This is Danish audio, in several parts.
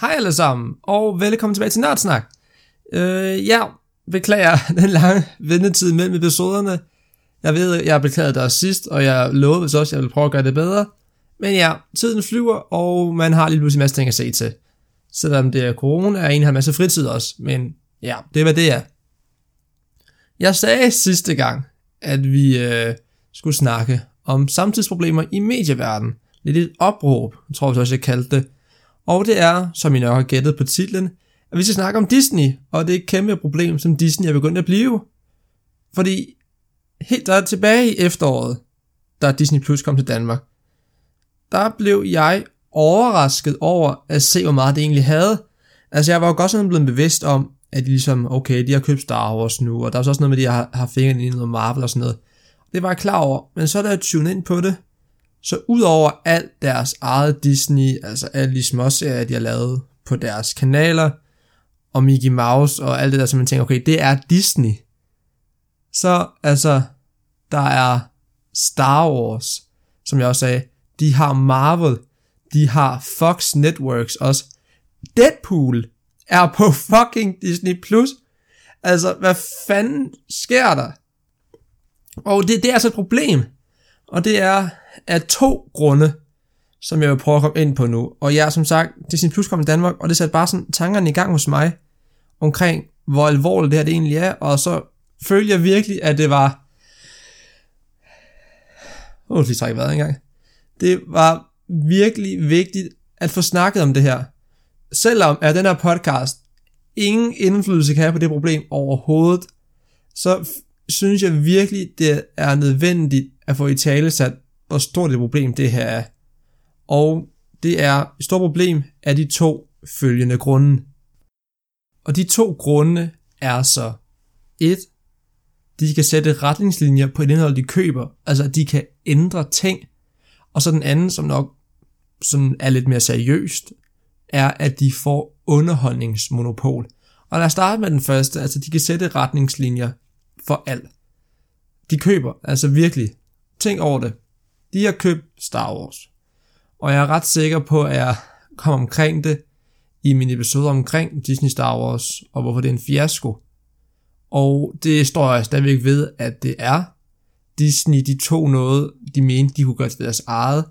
Hej alle sammen, og velkommen tilbage til Nerdsnak. Jeg beklager den lange ventetid mellem episoderne. Jeg ved, jeg beklagede det også sidst, og jeg lovede også, at jeg ville prøve at gøre det bedre. Men ja, tiden flyver, og man har lige pludselig en masse ting at se til. Selvom det er corona, og en har en masse fritid også. Men ja, det var det, ja. Jeg sagde sidste gang, at vi skulle snakke om samtidsproblemer i medieverdenen. Lidt et opråb, tror jeg også, jeg kaldte det. Og det er, som I nok har gættet på titlen, at vi skal snakke om Disney, og det er et kæmpe problem, som Disney er begyndt at blive. Fordi helt der tilbage i efteråret, da Disney Plus kom til Danmark, der blev jeg overrasket over at se, hvor meget det egentlig havde. Altså jeg var jo godt sådan blevet bevidst om, at de ligesom, okay, de har købt Star Wars nu, og der er også noget med, de har fingrene i noget Marvel og sådan noget. Det var jeg klar over, men så da jeg tunede ind på det, så udover alt deres eget Disney, altså alle de småserier, de har lavet på deres kanaler, og Mickey Mouse og alt det der, som man tænker, okay, det er Disney. Så altså, der er Star Wars, som jeg også sagde, de har Marvel, de har Fox Networks også. Deadpool er på fucking Disney+. Altså, hvad fanden sker der? Og det er altså et problem. Og det er af to grunde, som jeg vil prøve at komme ind på nu. Og jeg som sagt, Disney Plus kom til Danmark, og det satte bare sådan tankerne i gang hos mig, omkring hvor alvorligt det her det egentlig er. Og så følte jeg virkelig, at det var... det trækker vejret engang. Det var virkelig vigtigt at få snakket om det her. Selvom at den her podcast ingen indflydelse kan have på det problem overhovedet, så synes jeg virkelig, det er nødvendigt at få i tale sat, hvor stort et problem det her er. Og det er et stort problem af de to følgende grunde. Og de to grunde er så 1. De kan sætte retningslinjer på et indhold, de køber. Altså de kan ændre ting. Og så den anden, som nok sådan er lidt mere seriøst, er at de får underholdningsmonopol. Og lad os starte med den første. Altså de kan sætte retningslinjer for alt. De køber, altså virkelig. Tænk over det. De har købt Star Wars. Og jeg er ret sikker på, at jeg kom omkring det i min episode omkring Disney Star Wars, og hvorfor det er en fiasko. Og det står jeg stadigvæk ved, at det er. Disney, de tog noget, de mente, de kunne gøre til deres eget.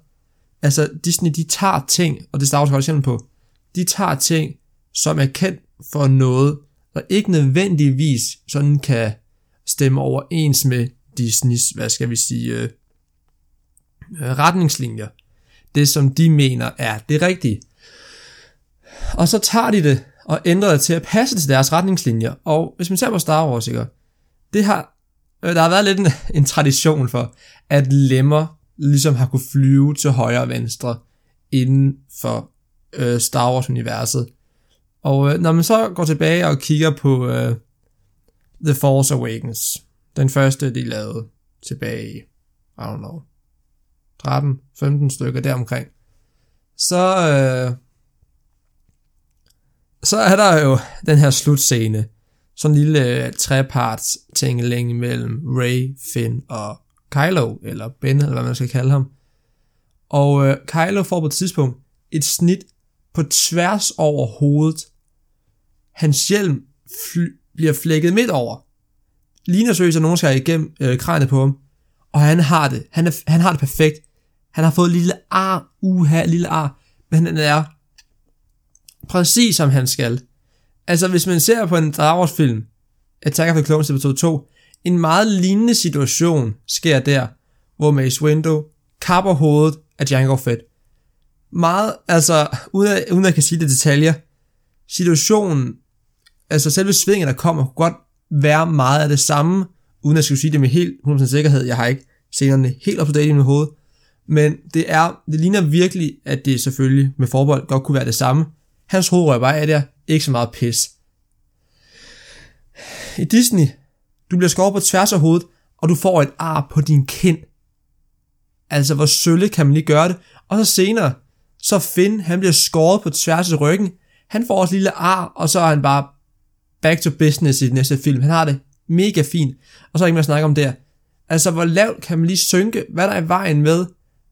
Altså, Disney, de tager ting, og det Star Wars godt eksempel på, de tager ting, som er kendt for noget, der ikke nødvendigvis sådan kan stemme overens med Disneys, hvad skal vi sige... retningslinjer. Det som de mener er det rigtige. Og så tager de det og ændrer det til at passe til deres retningslinjer. Og hvis man ser på Star Wars, ikke? Der har været lidt en tradition for, at lemmer ligesom har kunne flyve til højre og venstre inden for Star Wars universet. Og når man så går tilbage og kigger på The Force Awakens, den første de lavede tilbage i 13-15 stykker deromkring, så er der jo den her slutscene, sådan en lille treparts tingeling mellem Rey, Finn og Kylo, eller Ben, eller hvad man skal kalde ham, og Kylo får på et tidspunkt et snit på tværs over hovedet. Hans hjelm bliver flækket midt over, ligner seriøst, at nogen skal igennem kranet på ham, og han har det perfekt. Han har fået lille ar, lille ar, men han er præcis som han skal. Altså hvis man ser på en Star Wars film, Attack of the Clones episode 2, en meget lignende situation sker der, hvor Mace Windu kapper hovedet af Jango Fett. Meget, altså uden at jeg kan sige det detaljer, situationen, altså selve svingen der kommer, kunne godt være meget af det samme, uden at skulle sige det med helt 100% sikkerhed. Jeg har ikke scenerne helt up to date i mit hoved. Men det ligner virkelig, at det selvfølgelig med forbold godt kunne være det samme. Hans hoved røg bare af der, ikke så meget pis. I Disney, du bliver skåret på tværs af hovedet, og du får et ar på din kind. Altså hvor sølle kan man lige gøre det. Og så senere, så Finn, han bliver skåret på tværs af ryggen. Han får også lille ar, og så er han bare back to business i den næste film. Han har det mega fint, og så er ikke mere at snakke om der. Altså hvor lavt kan man lige synke, hvad der er i vejen med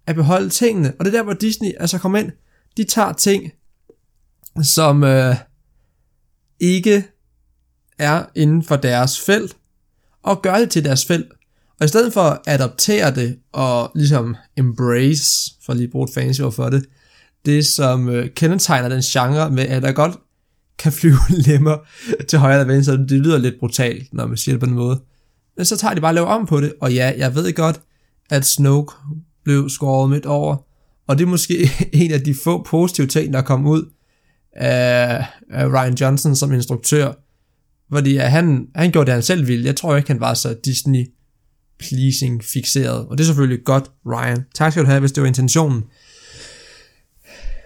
at beholde tingene. Og det er der hvor Disney altså kommer ind. De tager ting, som ikke er inden for deres felt, og gør det til deres felt. Og i stedet for at adoptere det, og ligesom embrace, for at lige bruge et fancy ord for det, det som kendetegner den genre med, at der godt kan flyve lemmer til højre eller venstre, det lyder lidt brutalt, når man siger det på den måde. Men så tager de bare og laver om på det, og ja, jeg ved godt, at Snoke blev skåret midt over, og det er måske en af de få positive ting, der kom ud af Ryan Johnson som instruktør, fordi han gjorde det, han selv ville. Jeg tror ikke, han var så Disney-pleasing fixeret, og det er selvfølgelig godt, Ryan. Tak skal du have, hvis det var intentionen.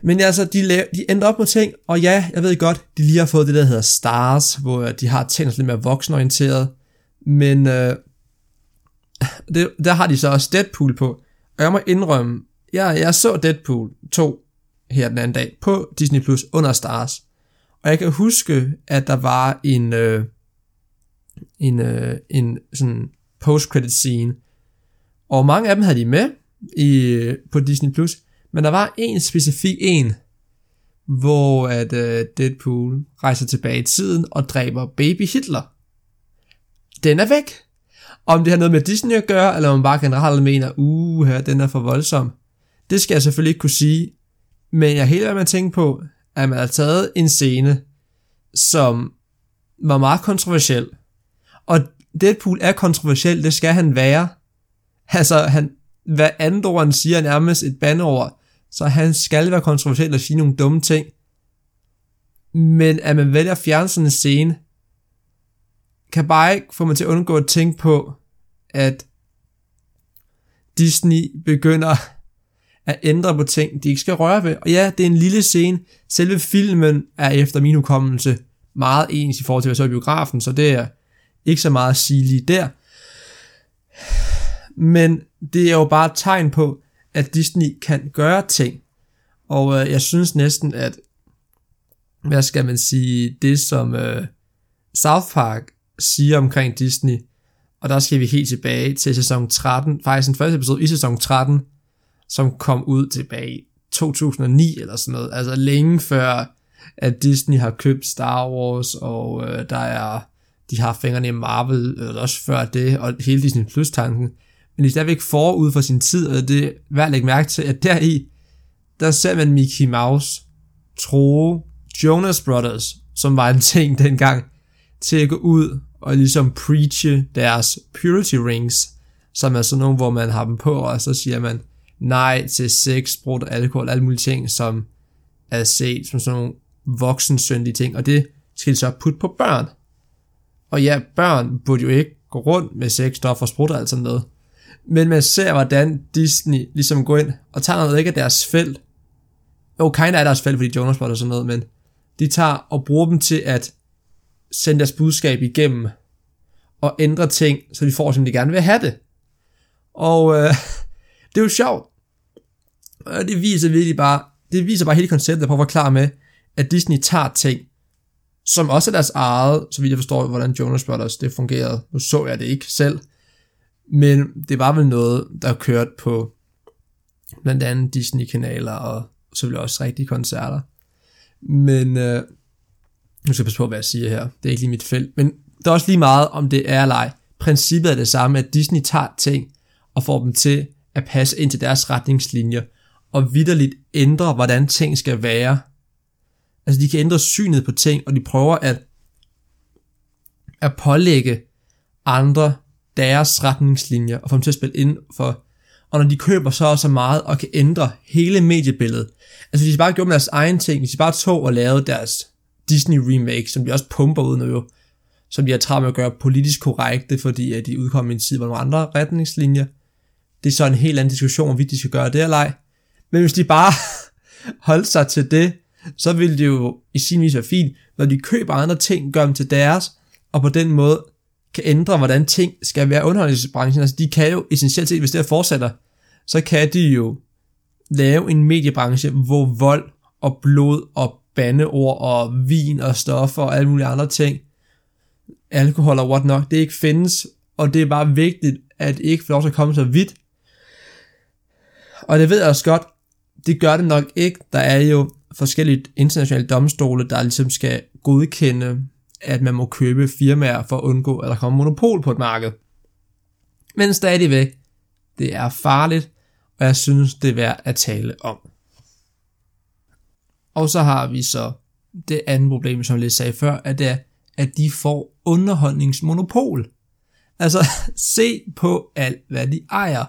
Men altså, de ændrer op på ting, og ja, jeg ved godt, de lige har fået det, der hedder Stars, hvor de har tænkt lidt mere voksenorienteret, men der har de så også Deadpool på, og jeg må indrømme, jeg så Deadpool 2 her den anden dag på Disney Plus under Stars, og jeg kan huske, at der var en sådan post-credit scene, og mange af dem havde de med på Disney Plus, men der var en specifik en, hvor at Deadpool rejser tilbage i tiden og dræber baby Hitler. Den er væk. Om det har noget med Disney at gøre, eller om man bare generelt mener, den er for voldsom. Det skal jeg selvfølgelig ikke kunne sige, men jeg er helt ærlig med at tænke på, at man har taget en scene, som var meget kontroversiel. Og Deadpool er kontroversiel, det skal han være. Altså, hvad andet ord, han siger, nærmest et bandeord, så han skal være kontroversiel og sige nogle dumme ting. Men at man vælger at fjerne sådan en scene, kan bare ikke få mig til at undgå at tænke på, at Disney begynder at ændre på ting, de ikke skal røre ved. Og ja, det er en lille scene. Selve filmen er efter min hukommelse meget ens i forhold til, hvad så er biografen, så det er ikke så meget at sige lige der. Men det er jo bare et tegn på, at Disney kan gøre ting. Og jeg synes næsten, at hvad skal man sige, det som South Park siger omkring Disney, og der skal vi helt tilbage til sæson 13, faktisk den første episode i sæson 13, som kom ud tilbage i 2009 eller sådan noget, altså længe før at Disney har købt Star Wars, og de har fingrene i Marvel, også før det, og hele Disney Plus tanken, men de er stadigvæk forud for sin tid, og det er værd at lægge mærke til, at deri, der ser man Mickey Mouse troe Jonas Brothers, som var en ting dengang, til at gå ud og ligesom preache deres purity rings, som er sådan nogle, hvor man har dem på, og så siger man nej til sex, brug af alkohol, alle mulige ting, som er set som sådan nogle voksensyndige ting, og det skal de så putte på børn. Og ja, børn burde jo ikke gå rundt med sexstoffer og sprut og alt sådan noget. Men man ser, hvordan Disney ligesom går ind og tager noget ikke af deres felt. Jo, kinda af deres felt, fordi Jonas Brothers og sådan noget, men de tager og bruger dem til at sende deres budskab igennem og ændre ting, så de får, som de gerne vil have det. Og det er jo sjovt. Og det viser virkelig bare, hele konceptet på at forklare med, at Disney tager ting, som også er deres eget, så vidt jeg forstår, hvordan Jonas Brothers det fungerede. Nu så jeg det ikke selv, men det var vel noget, der kørte på blandt andet Disney-kanaler, og selvfølgelig også rigtige koncerter. Men nu skal jeg passe på, hvad jeg siger her. Det er ikke lige mit felt. Men der er også lige meget, om det er eller ej. Princippet er det samme, at Disney tager ting og får dem til at passe ind til deres retningslinjer. Og vitterligt ændrer, hvordan ting skal være. Altså, de kan ændre synet på ting, og de prøver at pålægge andre deres retningslinjer og få dem til at spille ind for. Og når de køber så meget og kan ændre hele mediebilledet. Altså, de bare gjorde med deres egen ting. Hvis de bare tog og lavede deres Disney remake, som de også pumper ud nu jo, som de har travlt med at gøre politisk korrekte, fordi at de udkommer i en tid med nogle andre retningslinjer. Det er så en helt anden diskussion, om vi de skal gøre det eller ej. Men hvis de bare holdt sig til det, så ville det jo i sin vis være fint, når de køber andre ting, gør dem til deres, og på den måde kan ændre, hvordan ting skal være underholdningsbranchen. Altså de kan jo essentielt set, hvis det her fortsætter, så kan de jo lave en mediebranche, hvor vold og blod og bandeord og vin og stoffer og alle mulige andre ting, alkohol og what not, det ikke findes, og det er bare vigtigt, at det ikke får lov til at komme så vidt. Og det ved jeg også godt, det gør det nok ikke, der er jo forskellige internationale domstole, der ligesom skal godkende, at man må købe firmaer for at undgå, at der kommer monopol på et marked. Men stadigvæk, det er farligt, og jeg synes, det er værd at tale om. Og så har vi så det andet problem, som jeg lige sagde før, at det er, at de får underholdningsmonopol. Altså, se på alt, hvad de ejer.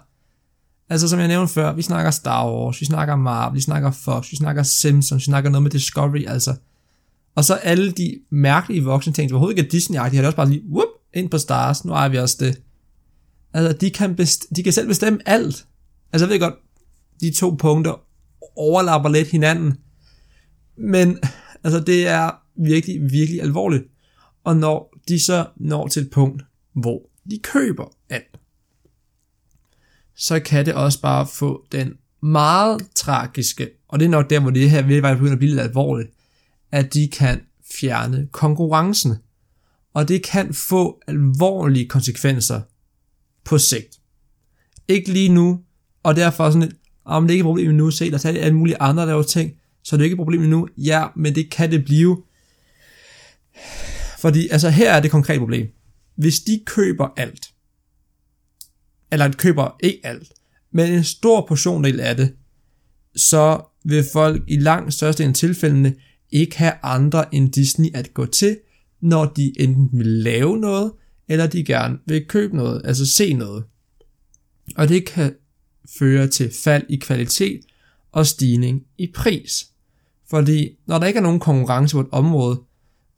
Altså, som jeg nævnte før, vi snakker Star Wars, vi snakker Marvel, vi snakker Fox, vi snakker Simpsons, vi snakker noget med Discovery, altså. Og så alle de mærkelige voksne ting, som overhovedet ikke er Disney-agtige, de har det også bare lige, whoop, ind på Stars, nu ejer vi også det. Altså, de kan selv bestemme alt. Altså, jeg ved godt, de to punkter overlapper lidt hinanden. Men, altså, det er virkelig, virkelig alvorligt. Og når de så når til et punkt, hvor de køber alt, så kan det også bare få den meget tragiske, og det er nok der, hvor det her virkelig begynder at blive lidt alvorligt, at de kan fjerne konkurrencen. Og det kan få alvorlige konsekvenser på sigt. Ikke lige nu, og derfor sådan lidt, om det ikke er et problem nu, se, der tager det alle mulige andre der ting, så er det ikke et problem nu. Ja, men det kan det blive. Fordi, altså her er det konkret problem. Hvis de køber alt, eller køber ikke alt, men en stor portiondel af det, så vil folk i langt størstedelen af tilfældene ikke have andre end Disney at gå til, når de enten vil lave noget, eller de gerne vil købe noget, altså se noget. Og det kan føre til fald i kvalitet og stigning i pris. Fordi når der ikke er nogen konkurrence på et område,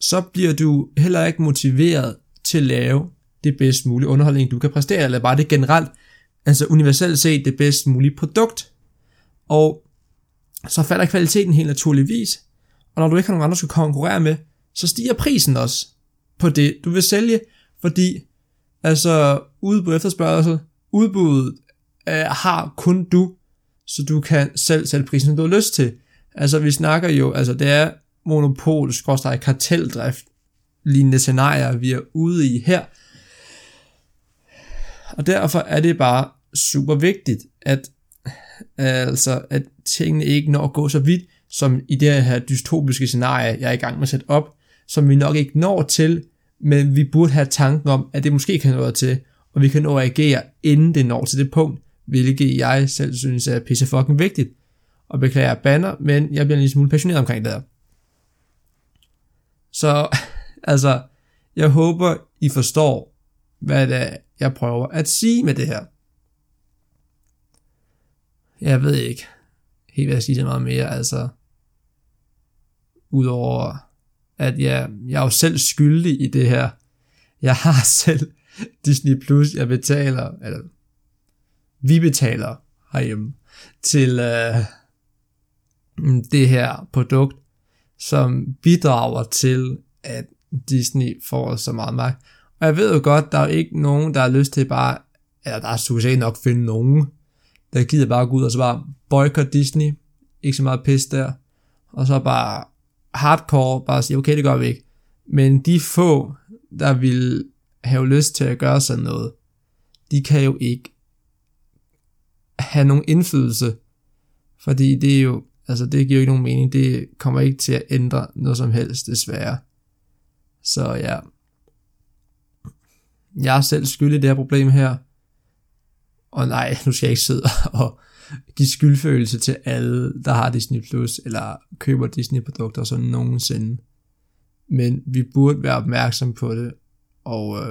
så bliver du heller ikke motiveret til at lave det bedst mulige underholdning, du kan præstere, eller bare det generelt, altså universelt set det bedst mulige produkt. Og så falder kvaliteten helt naturligvis, og når du ikke har nogen andre, du skal konkurrere med, så stiger prisen også på det, du vil sælge, fordi altså udbud efterspørgsel, udbuddet har kun du, så du kan selv sælge prisen, som du har lyst til. Altså vi snakker jo, altså det er monopol-karteldrift lignende scenarier, vi er ude i her. Og derfor er det bare super vigtigt, at tingene ikke når at gå så vidt, som i det her dystopiske scenarie, jeg er i gang med at sætte op, som vi nok ikke når til, men vi burde have tanken om, at det måske kan nå til, og vi kan nå at agere, inden det når til det punkt, hvilket jeg selv synes er pisse fucking vigtigt. Og beklager banner, men jeg bliver en lille smule passioneret omkring det her. Så, altså, jeg håber, I forstår, hvad det er, jeg prøver at sige med det her. Jeg ved ikke helt, hvad jeg siger meget mere, altså, udover, at jeg er jo selv skyldig i det her. Jeg har selv Disney Plus, jeg betaler, eller, vi betaler herhjemme, til det her produkt, som bidrager til, at Disney får så meget magt. Og jeg ved jo godt, der er ikke nogen, der har lyst til bare, eller der er succesigt nok finde nogen, der gider bare gå ud og så bare boykotte Disney, ikke så meget pis der, og så bare hardcore, bare sige, okay, det gør vi ikke. Men de få, der vil have lyst til at gøre sådan noget, de kan jo ikke have nogen indflydelse, fordi det er jo, altså det giver jo ikke nogen mening, det kommer ikke til at ændre noget som helst, desværre. Så ja, jeg er selv skyldig i det her problem her, og nej, nu skal jeg ikke sidde og give skyldfølelse til alle, der har Disney Plus, eller køber Disney produkter, sådan nogensinde, men vi burde være opmærksom på det, og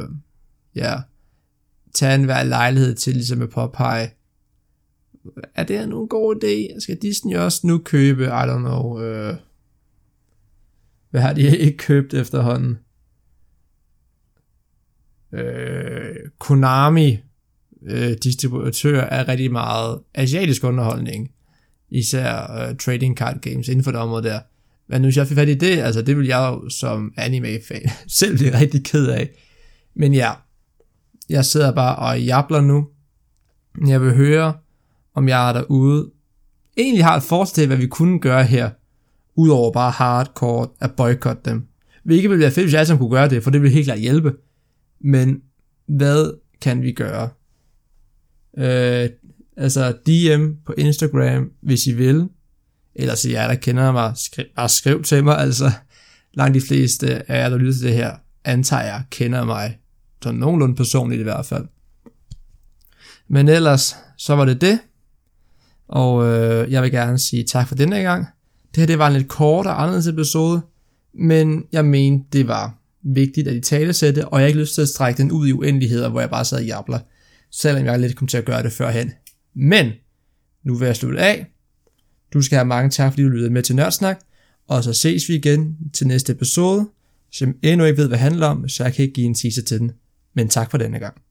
ja, tage enhver lejlighed til ligesom at påpege, er det her nu en god idé? Skal Disney også nu købe? I don't know. Hvad har de ikke købt efterhånden? Konami, distributør af rigtig meget asiatisk underholdning. Især trading card games inden for det område der. Men nu hvis jeg fik fat i det, altså det vil jeg jo som anime-fan selv blive rigtig ked af. Men ja, jeg sidder bare og jabler nu. Jeg vil høre, om jeg er derude, egentlig har et forslag til, hvad vi kunne gøre her, udover bare hardcore at boykotte dem. Hvilket ville være fedt, hvis jeg altid kunne gøre det, for det ville helt klart hjælpe. Men hvad kan vi gøre? DM på Instagram, hvis I vil. Ellers jer, der kender mig, bare skriv til mig, altså. Langt de fleste af jer, der lytter til det her, antager jeg, kender mig. Så nogenlunde personligt i hvert fald. Men ellers, så var det det. Og jeg vil gerne sige tak for denne gang. Det her, det var en lidt kort og anderledes episode, men jeg mente, det var vigtigt at i talesætte, og jeg har ikke lyst til at strække den ud i uendeligheder, hvor jeg bare sad og jabler, selvom jeg lidt kom til at gøre det førhen. Men nu vil jeg slutte af. Du skal have mange tak, fordi du lyttede med til Nerdsnak, og så ses vi igen til næste episode, som endnu ikke ved, hvad det handler om, så jeg kan ikke give en teaser til den. Men tak for denne gang.